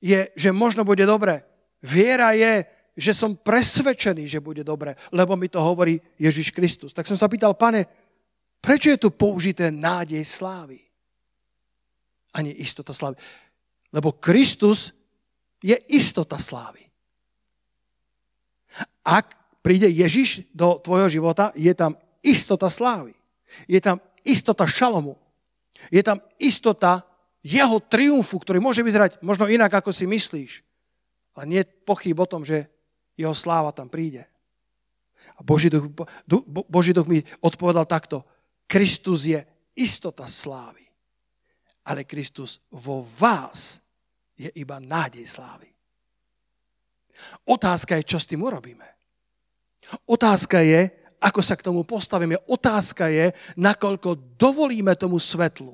je, že možno bude dobre. Viera je, že som presvedčený, že bude dobre, lebo mi to hovorí Ježiš Kristus. Tak som sa pýtal, Pane, prečo je tu použité nádej slávy? A nie istota slávy. Lebo Kristus je istota slávy. Ak príde Ježiš do tvojho života, je tam istota slávy. Je tam istota šalomu. Je tam istota jeho triumfu, ktorý môže vyzerať možno inak, ako si myslíš. Ale nie je pochyb o tom, že jeho sláva tam príde. A Boží duch, Bo, Boží duch mi odpovedal takto. Kristus je istota slávy, ale Kristus vo vás je iba nádej slávy. Otázka je, čo s tým urobíme. Otázka je, ako sa k tomu postavíme. Otázka je, nakoľko dovolíme tomu svetlu,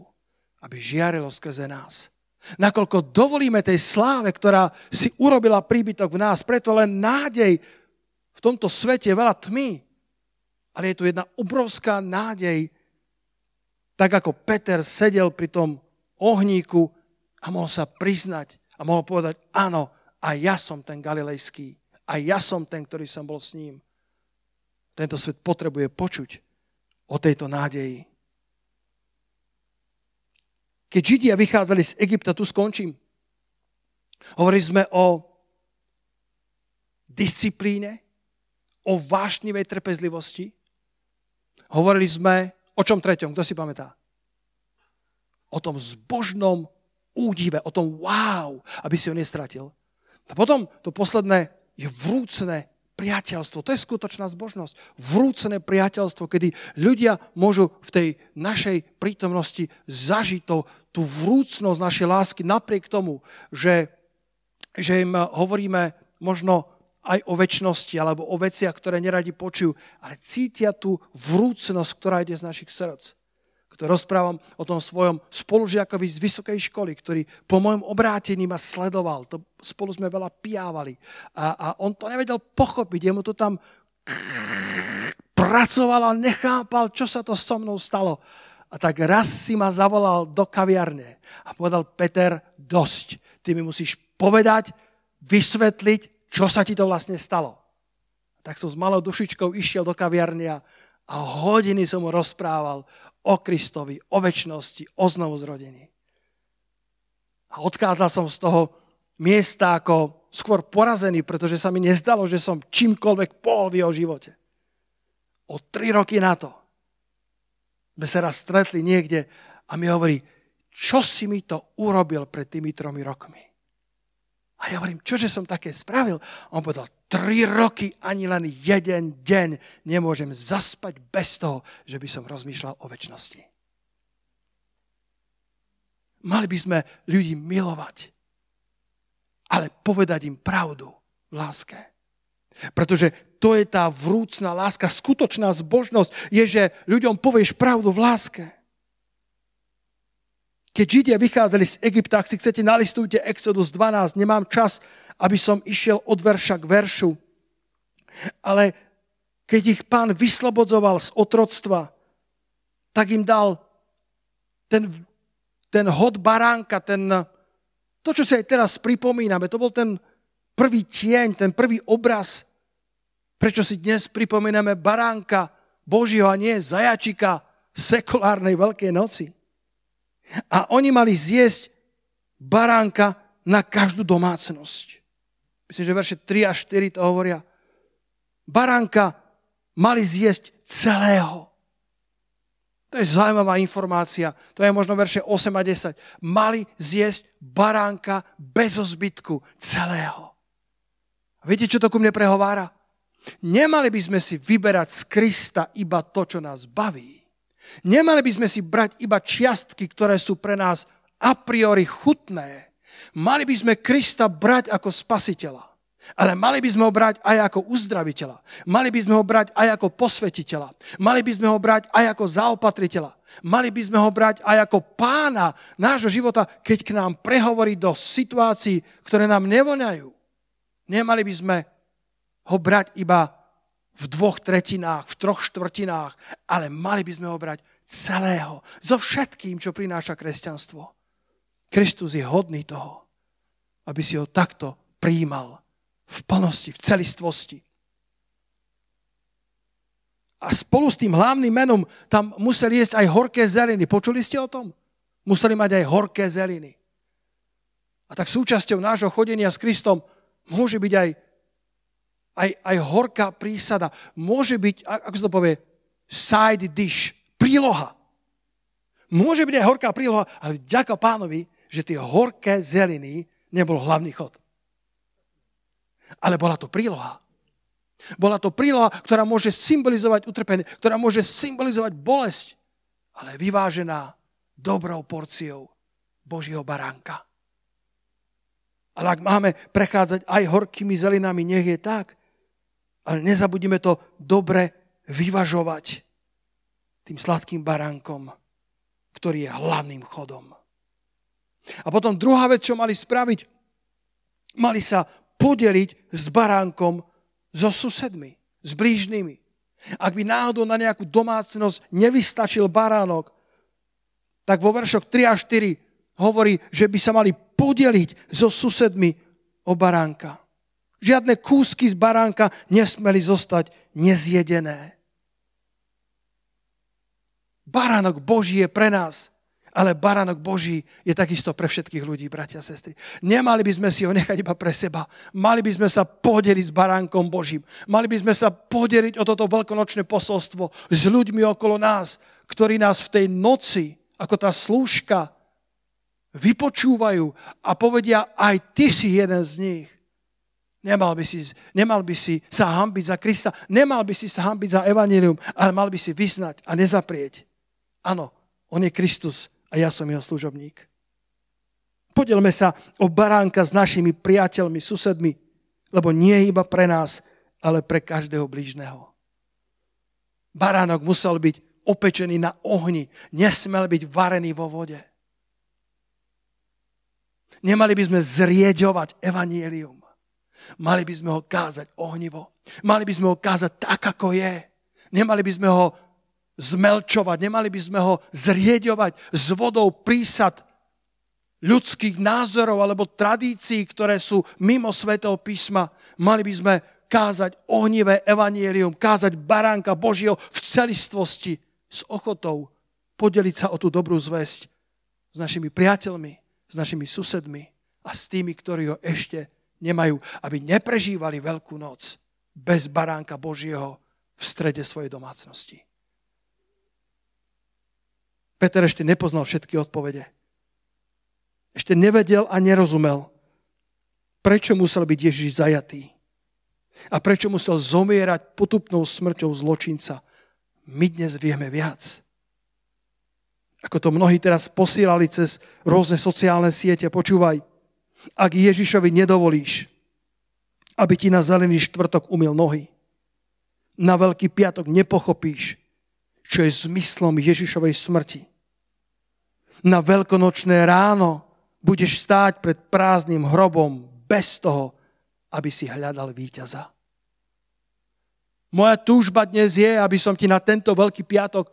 aby žiarilo skrze nás. Nakoľko dovolíme tej sláve, ktorá si urobila príbytok v nás. Preto len nádej v tomto svete je veľa tmy, ale je tu jedna obrovská nádej, tak ako Peter sedel pri tom ohníku a mohol sa priznať a mohol povedať, áno, a ja som ten galilejský, a ja som ten, ktorý som bol s ním. Tento svet potrebuje počuť o tejto nádeji. Keď Židia vychádzali z Egypta, tu skončím, hovorili sme o disciplíne, o vášnivej trpezlivosti. Hovorili sme o čom treťom, kto si pamätá? O tom zbožnom údive, o tom wow, aby si ho nestratil. A potom to posledné je vrúcne priateľstvo. To je skutočná zbožnosť. Vrúcne priateľstvo, kedy ľudia môžu v tej našej prítomnosti zažiť to, tú vrúcnosť našej lásky napriek tomu, že, že im hovoríme možno aj o večnosti alebo o veciach, ktoré neradi počujú, ale cítia tú vrúcnosť, ktorá ide z našich srdc. Ktorý rozprávam o tom svojom spolužiakovi z vysokej školy, ktorý po mojom obrátení ma sledoval. To spolu sme veľa pijávali. A, a on to nevedel pochopiť. Jemu to tam pracovalo a nechápal, čo sa to so mnou stalo. A tak raz si ma zavolal do kaviarne a povedal, Peter, dosť. Ty mi musíš povedať, vysvetliť, čo sa ti to vlastne stalo. Tak som s malou dušičkou išiel do kaviarne a A hodiny som mu rozprával o Kristovi, o večnosti, o znovuzrodení. A odkázal som z toho miesta ako skôr porazený, pretože sa mi nezdalo, že som čímkoľvek pohol v jeho živote. O tri roky na to sme sa raz stretli niekde a mi hovorí, čo si mi to urobil pred tými tromi rokmi? A ja hovorím, čože som také spravil? On povedal, tri roky ani len jeden deň nemôžem zaspať bez toho, že by som rozmýšľal o večnosti. Mali by sme ľudí milovať, ale povedať im pravdu v láske. Pretože to je tá vrúcna láska, skutočná zbožnosť je, že ľuďom povieš pravdu v láske. Keď Židia vychádzali z Egypta, ak si chcete, nalistujte Exodus dvanásť, nemám čas, aby som išiel od verša k veršu. Ale keď ich Pán vyslobodzoval z otroctva, tak im dal ten, ten hod baránka, ten, to, čo si aj teraz pripomíname, to bol ten prvý tieň, ten prvý obraz, prečo si dnes pripomíname baránka Božího a nie zajačika v sekulárnej Veľkej noci. A oni mali zjesť baránka na každú domácnosť. Myslím, že verše tri a štyri to hovoria. Baránka mali zjesť celého. To je zaujímavá informácia. To je možno verše osem a desať. Mali zjesť baránka bez zbytku celého. A viete, čo to ku mne prehovára? Nemali by sme si vyberať z Krista iba to, čo nás baví. Nemali by sme si brať iba čiastky, ktoré sú pre nás a priori chutné. Mali by sme Krista brať ako spasiteľa, ale mali by sme ho brať aj ako uzdraviteľa. Mali by sme ho brať aj ako posvetiteľa. Mali by sme ho brať aj ako zaopatriteľa. Mali by sme ho brať aj ako pána nášho života, keď k nám prehovorí do situácií, ktoré nám nevoňajú. Nemali by sme ho brať iba v dvoch tretinách, v troch štvrtinách, ale mali by sme ho brať celého, so všetkým, čo prináša kresťanstvo. Kristus je hodný toho, aby si ho takto prijímal v plnosti, v celistvosti. A spolu s tým hlavným menom tam museli jesť aj horké zeliny. Počuli ste o tom? Museli mať aj horké zeliny. A tak súčasťou nášho chodenia s Kristom môže byť aj Aj, aj horká prísada. Môže byť, ako sa to povie, side dish, príloha. Môže byť aj horká príloha, ale ďaká Pánovi, že tie horké zeliny nebol hlavný chod. Ale bola to príloha. Bola to príloha, ktorá môže symbolizovať utrpenie, ktorá môže symbolizovať bolesť, ale vyvážená dobrou porciou Božího baránka. Ale ak máme prechádzať aj horkými zelinami, nech je tak, ale nezabudnime to dobre vyvažovať tým sladkým baránkom, ktorý je hlavným chodom. A potom druhá vec, čo mali spraviť, mali sa podeliť s baránkom so susedmi, s blížnymi. Ak by náhodou na nejakú domácnosť nevystačil baránok, tak vo veršoch tri a štyri hovorí, že by sa mali podeliť so susedmi o baránka. Žiadne kúsky z baránka nesmeli zostať nezjedené. Baránok Boží je pre nás, ale baránok Boží je takisto pre všetkých ľudí, bratia a sestry. Nemali by sme si ho nechať iba pre seba. Mali by sme sa podeliť s baránkom Božím. Mali by sme sa podeliť o toto veľkonočné posolstvo s ľuďmi okolo nás, ktorí nás v tej noci, ako tá slúžka, vypočúvajú a povedia, aj ty si jeden z nich. Nemal by si, nemal by si sa hanbiť za Krista, nemal by si sa hanbiť za evanjelium, ale mal by si vyznať a nezaprieť. Áno, on je Kristus a ja som jeho služobník. Podelme sa o baránka s našimi priateľmi, susedmi, lebo nie je iba pre nás, ale pre každého blížneho. Baránok musel byť opečený na ohni, nesmel byť varený vo vode. Nemali by sme zrieďovať evanjelium. Mali by sme ho kázať ohnivo. Mali by sme ho kázať tak, ako je. Nemali by sme ho zmelčovať, nemali by sme ho zrieďovať s vodou prísad ľudských názorov alebo tradícií, ktoré sú mimo svätého písma. Mali by sme kázať ohnivé evanjelium, kázať baránka Božieho v celistvosti s ochotou podeliť sa o tú dobrú zvesť s našimi priateľmi, s našimi susedmi a s tými, ktorí ho ešte nemajú, aby neprežívali Veľkú noc bez baránka Božieho v strede svojej domácnosti. Peter ešte nepoznal všetky odpovede, ešte nevedel a nerozumel, prečo musel byť Ježiš zajatý a prečo musel zomierať potupnou smrťou zločinca. My dnes vieme viac. Ako to mnohí teraz posielali cez rôzne sociálne siete. Počúvaj, ak Ježišovi nedovolíš, aby ti na zelený štvrtok umyl nohy, na Veľký piatok nepochopíš, čo je zmyslom Ježišovej smrti. Na veľkonočné ráno budeš stáť pred prázdnym hrobom bez toho, aby si hľadal víťaza. Moja túžba dnes je, aby som ti na tento Veľký piatok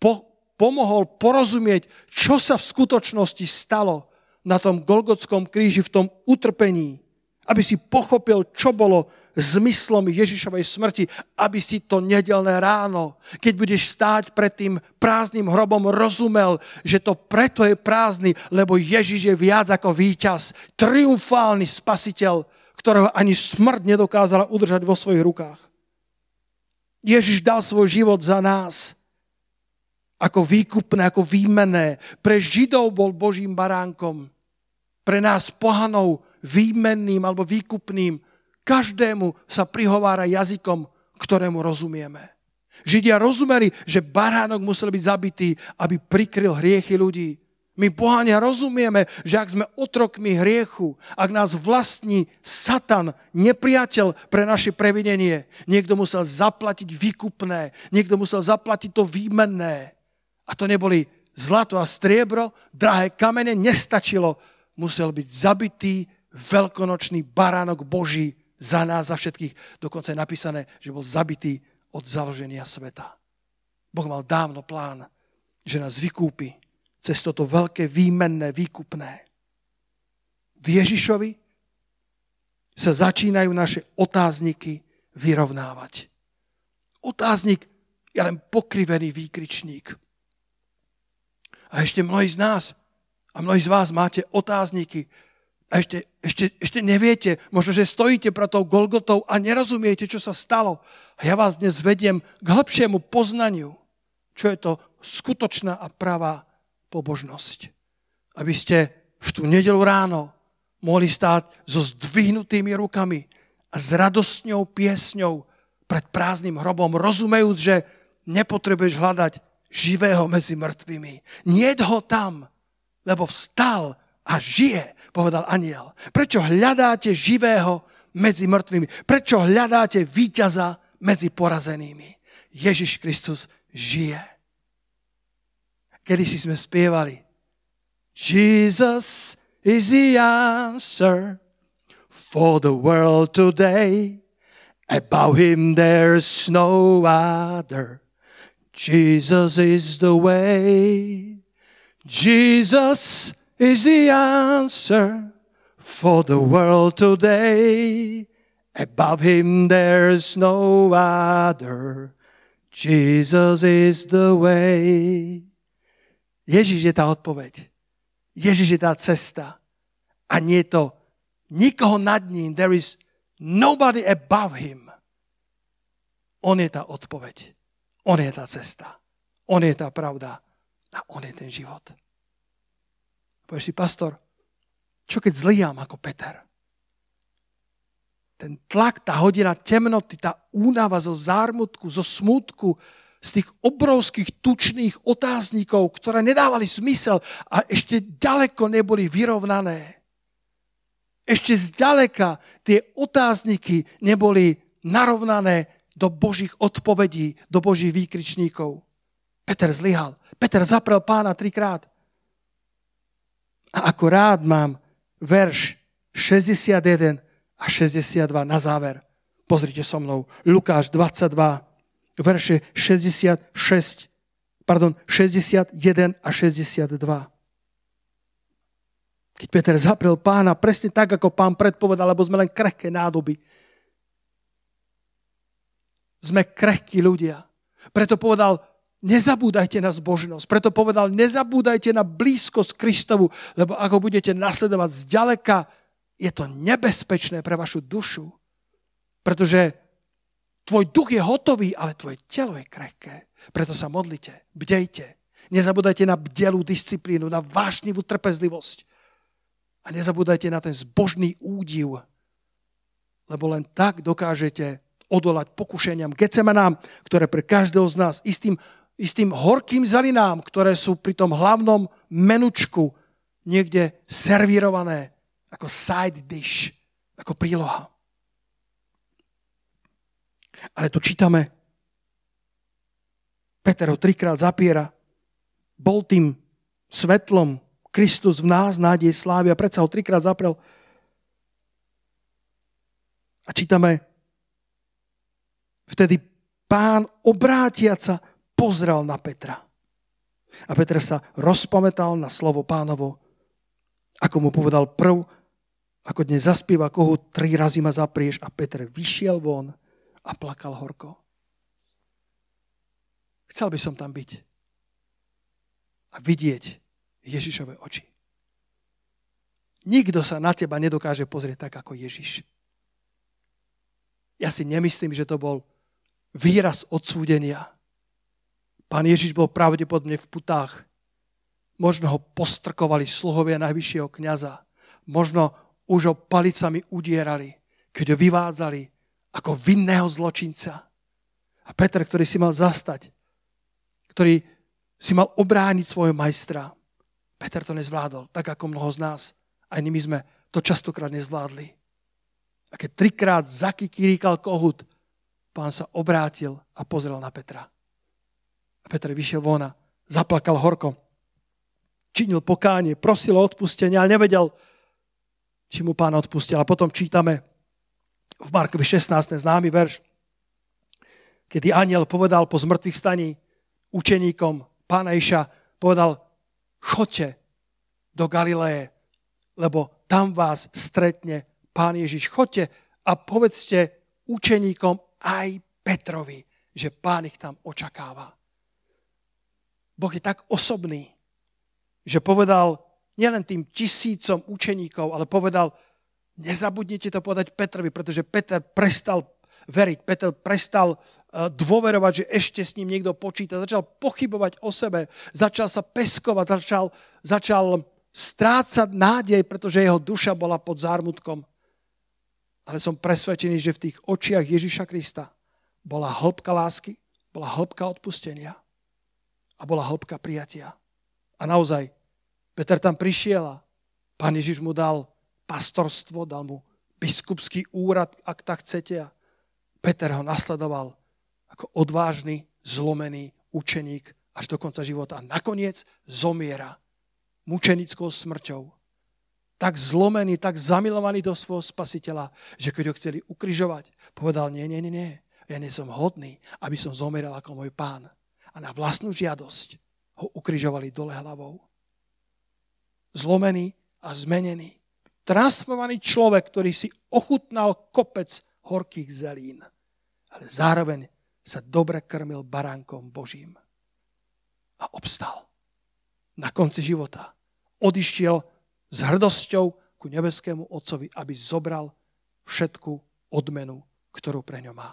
po, pomohol porozumieť, čo sa v skutočnosti stalo na tom Golgotskom kríži, v tom utrpení. Aby si pochopil, čo bolo zmyslom Ježišovej smrti, aby si to nedelné ráno, keď budeš stáť pred tým prázdnym hrobom, rozumel, že to preto je prázdny, lebo Ježiš je viac ako víťaz, triumfálny spasiteľ, ktorého ani smrť nedokázala udržať vo svojich rukách. Ježiš dal svoj život za nás ako výkupné, ako výmenné. Pre Židov bol Božím baránkom, pre nás pohanov výmenným alebo výkupným. Každému sa prihovára jazykom, ktorému rozumieme. Židia rozumeli, že baránok musel byť zabitý, aby prikryl hriechy ľudí. My pohania rozumieme, že ak sme otrokmi hriechu, ak nás vlastní Satan, nepriateľ pre naše previnenie, niekto musel zaplatiť výkupné, niekto musel zaplatiť to výmenné. A to neboli zlato a striebro, drahé kamene, nestačilo. Musel byť zabitý veľkonočný baránok Boží za nás, za všetkých. Dokonca je napísané, že bol zabitý od založenia sveta. Boh mal dávno plán, že nás vykúpi cez toto veľké výmenné, výkupné. V Ježišovi sa začínajú naše otázniky vyrovnávať. Otáznik je len pokrivený výkričník. A ešte mnohí z nás a mnohí z vás máte otázniky a ešte, ešte, ešte neviete, možno, že stojíte pred tou Golgotou a nerozumiete, čo sa stalo. A ja vás dnes vediem k hlbšiemu poznaniu, čo je to skutočná a pravá pobožnosť. Aby ste v tú nedeľu ráno mohli stáť so zdvihnutými rukami a s radostnou piesňou pred prázdnym hrobom, rozumejúc, že nepotrebuješ hľadať živého medzi mŕtvými. Niet ho tam, lebo vstal a žije, povedal anjel. Prečo hľadáte živého medzi mŕtvými? Prečo hľadáte víťaza medzi porazenými? Ježiš Kristus žije. Kedysi sme spievali Jesus is the answer for the world today. Above him there's no other. Jesus is the way. Jesus is the answer for the world today. Above him there's no other. Jesus is the way. Ježiš je tá odpoveď. Ježiš je tá cesta. A nie je to nikoho nad ním. There is nobody above him. On je tá odpoveď. On je tá cesta. On je tá pravda. A on je ten život. Povieš si, pastor, čo keď zlyhám ako Peter? Ten tlak, tá hodina temnoty, tá únava zo zármutku, zo smútku, z tých obrovských tučných otáznikov, ktoré nedávali zmysel a ešte ďaleko neboli vyrovnané. Ešte zďaleka tie otázniky neboli narovnané do Božích odpovedí, do Božích výkričníkov. Peter zlyhal. Peter zaprel Pána trikrát. A ako rád mám verš šesťdesiatjeden a šesťdesiatdva na záver. Pozrite so mnou. Lukáš dvadsaťdva, verše šesťdesiatšesť, pardon, šesťdesiatjeden a šesťdesiatdva. Keď Peter zaprel Pána, presne tak, ako Pán predpovedal, lebo sme len krehké nádoby. Sme krehkí ľudia. Preto povedal, nezabúdajte na zbožnosť. Preto povedal, nezabúdajte na blízkosť Kristovu, lebo ako budete nasledovať zďaleka, je to nebezpečné pre vašu dušu. Pretože tvoj duch je hotový, ale tvoje telo je krehké. Preto sa modlite, bdejte. Nezabúdajte na bdelú disciplínu, na vášnivú trpezlivosť. A nezabúdajte na ten zbožný údiv, lebo len tak dokážete odolať pokušeniam Getsemanám, ktoré pre každého z nás istým, istým horkým zelinám, ktoré sú pri tom hlavnom menučku niekde servírované ako side dish, ako príloha. Ale tu čítame, Peter ho trikrát zapiera, bol tým svetlom, Kristus v nás, nádej slávy, a predsa ho trikrát zaprel. A čítame, vtedy Pán obrátiac sa pozrel na Petra. A Peter sa rozpamätal na slovo Pánovo, ako mu povedal prv, ako dnes zaspieva kohút, tri razy ma zaprieš. A Peter vyšiel von a plakal horko. Chcel by som tam byť a vidieť Ježišove oči. Nikto sa na teba nedokáže pozrieť tak, ako Ježiš. Ja si nemyslím, že to bol výraz odsúdenia. Pán Ježiš bol pravdepodobne v putách. Možno ho postrkovali sluhovia najvyššieho kňaza. Možno už ho palicami udierali, keď ho vyvádzali ako vinného zločinca. A Peter, ktorý si mal zastať, ktorý si mal obrániť svojho majstra, Peter to nezvládol, tak ako mnoho z nás. Aj my sme to častokrát nezvládli. A keď trikrát zakikiríkal kohút, Pán sa obrátil a pozrel na Petra. A Peter vyšiel von a zaplakal horko. Činil pokánie, prosil o odpustenie, ale nevedel, či mu Pán odpustil. A potom čítame v Markovi šestnásteho známy verš, kedy anjel povedal po zmrtvých staní učeníkom Pána Ježiša, povedal, chodte do Galileje, lebo tam vás stretne Pán Ježiš, chodte a povedzte učeníkom aj Petrovi, že Pán ich tam očakáva. Boh je tak osobný, že povedal nielen tým tisícom učeníkov, ale povedal, nezabudnite to povedať Petrovi, pretože Peter prestal veriť, Peter prestal dôverovať, že ešte s ním niekto počíta, začal pochybovať o sebe, začal sa peskovať, začal, začal strácať nádej, pretože jeho duša bola pod zármutkom. Ale som presvedčený, že v tých očiach Ježiša Krista bola hĺbka lásky, bola hĺbka odpustenia a bola hĺbka prijatia. A naozaj, Peter tam prišiel a Pán Ježiš mu dal pastorstvo, dal mu biskupský úrad, ak tak chcete. A Peter ho nasledoval ako odvážny, zlomený učeník až do konca života. A nakoniec zomiera mučenickou smrťou. Tak zlomený, tak zamilovaný do svojho spasiteľa, že keď ho chceli ukrižovať, povedal, nie, nie, nie, nie, ja nie som hodný, aby som zomieral ako môj Pán. A na vlastnú žiadosť ho ukrižovali dole hlavou. Zlomený a zmenený, transformovaný človek, ktorý si ochutnal kopec horkých zelín, ale zároveň sa dobre krmil baránkom Božím. A obstal. Na konci života odišiel s hrdosťou ku nebeskému Otcovi, aby zobral všetku odmenu, ktorú pre ňo má.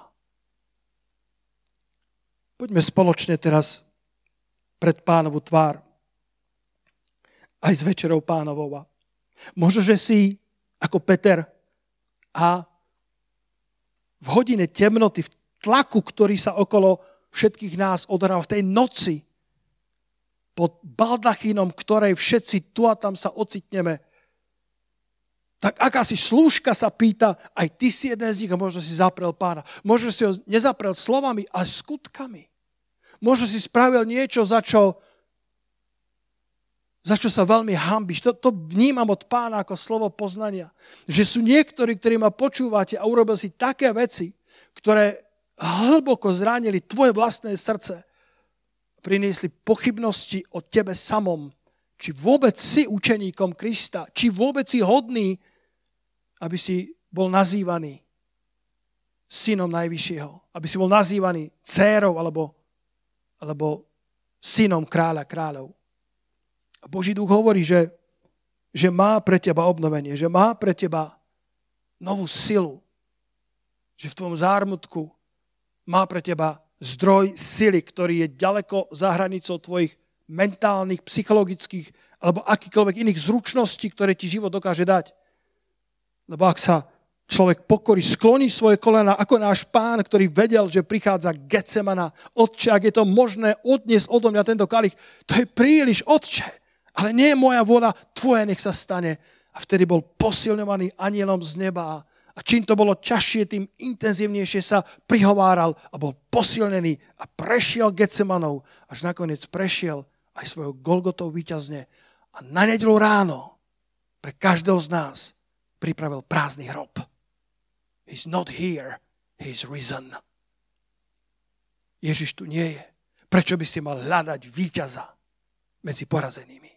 Poďme spoločne teraz pred Pánovu tvár, aj s večerou Pánovou. Možno, že si ako Peter a v hodine temnoty, v tlaku, ktorý sa okolo všetkých nás odhráva, v tej noci, pod baldachínom, ktorej všetci tu a tam sa ocitneme, tak akási slúžka sa pýta, aj ty si jeden z nich a možno si zaprel Pána. Možno si ho nezaprel slovami, ale skutkami. Možno si spravil niečo, za čo, za čo sa veľmi hanbíš. To, to vnímam od Pána ako slovo poznania. Že sú niektorí, ktorí ma počúvate a urobil si také veci, ktoré hlboko zranili tvoje vlastné srdce. Priniesli pochybnosti o tebe samom. Či vôbec si učeníkom Krista, či vôbec si hodný, aby si bol nazývaný synom Najvyššieho, aby si bol nazývaný dcérou alebo, alebo synom kráľa kráľov. A Boží duch hovorí, že, že má pre teba obnovenie, že má pre teba novú silu, že v tvojom zármutku má pre teba zdroj sily, ktorý je ďaleko za hranicou tvojich mentálnych, psychologických a alebo akýkoľvek iných zručností, ktoré ti život dokáže dať. Lebo ak sa človek pokorí, skloní svoje kolena, ako náš pán, ktorý vedel, že prichádza Getsemana. Otče, ak je to možné, odniesť odo mňa tento kalich. To je príliš, otče, ale nie je moja vôľa, tvoje nech sa stane. A vtedy bol posilňovaný anjelom z neba. A čím to bolo ťažšie, tým intenzívnejšie sa prihováral a bol posilnený a prešiel Getsemanou, až nakoniec prešiel aj svojou Golgotou víťazne. A na nedeľu ráno pre každého z nás pripravil prázdny hrob. He's not here, he's risen. Ježiš tu nie je. Prečo by si mal hľadať víťaza medzi porazenými?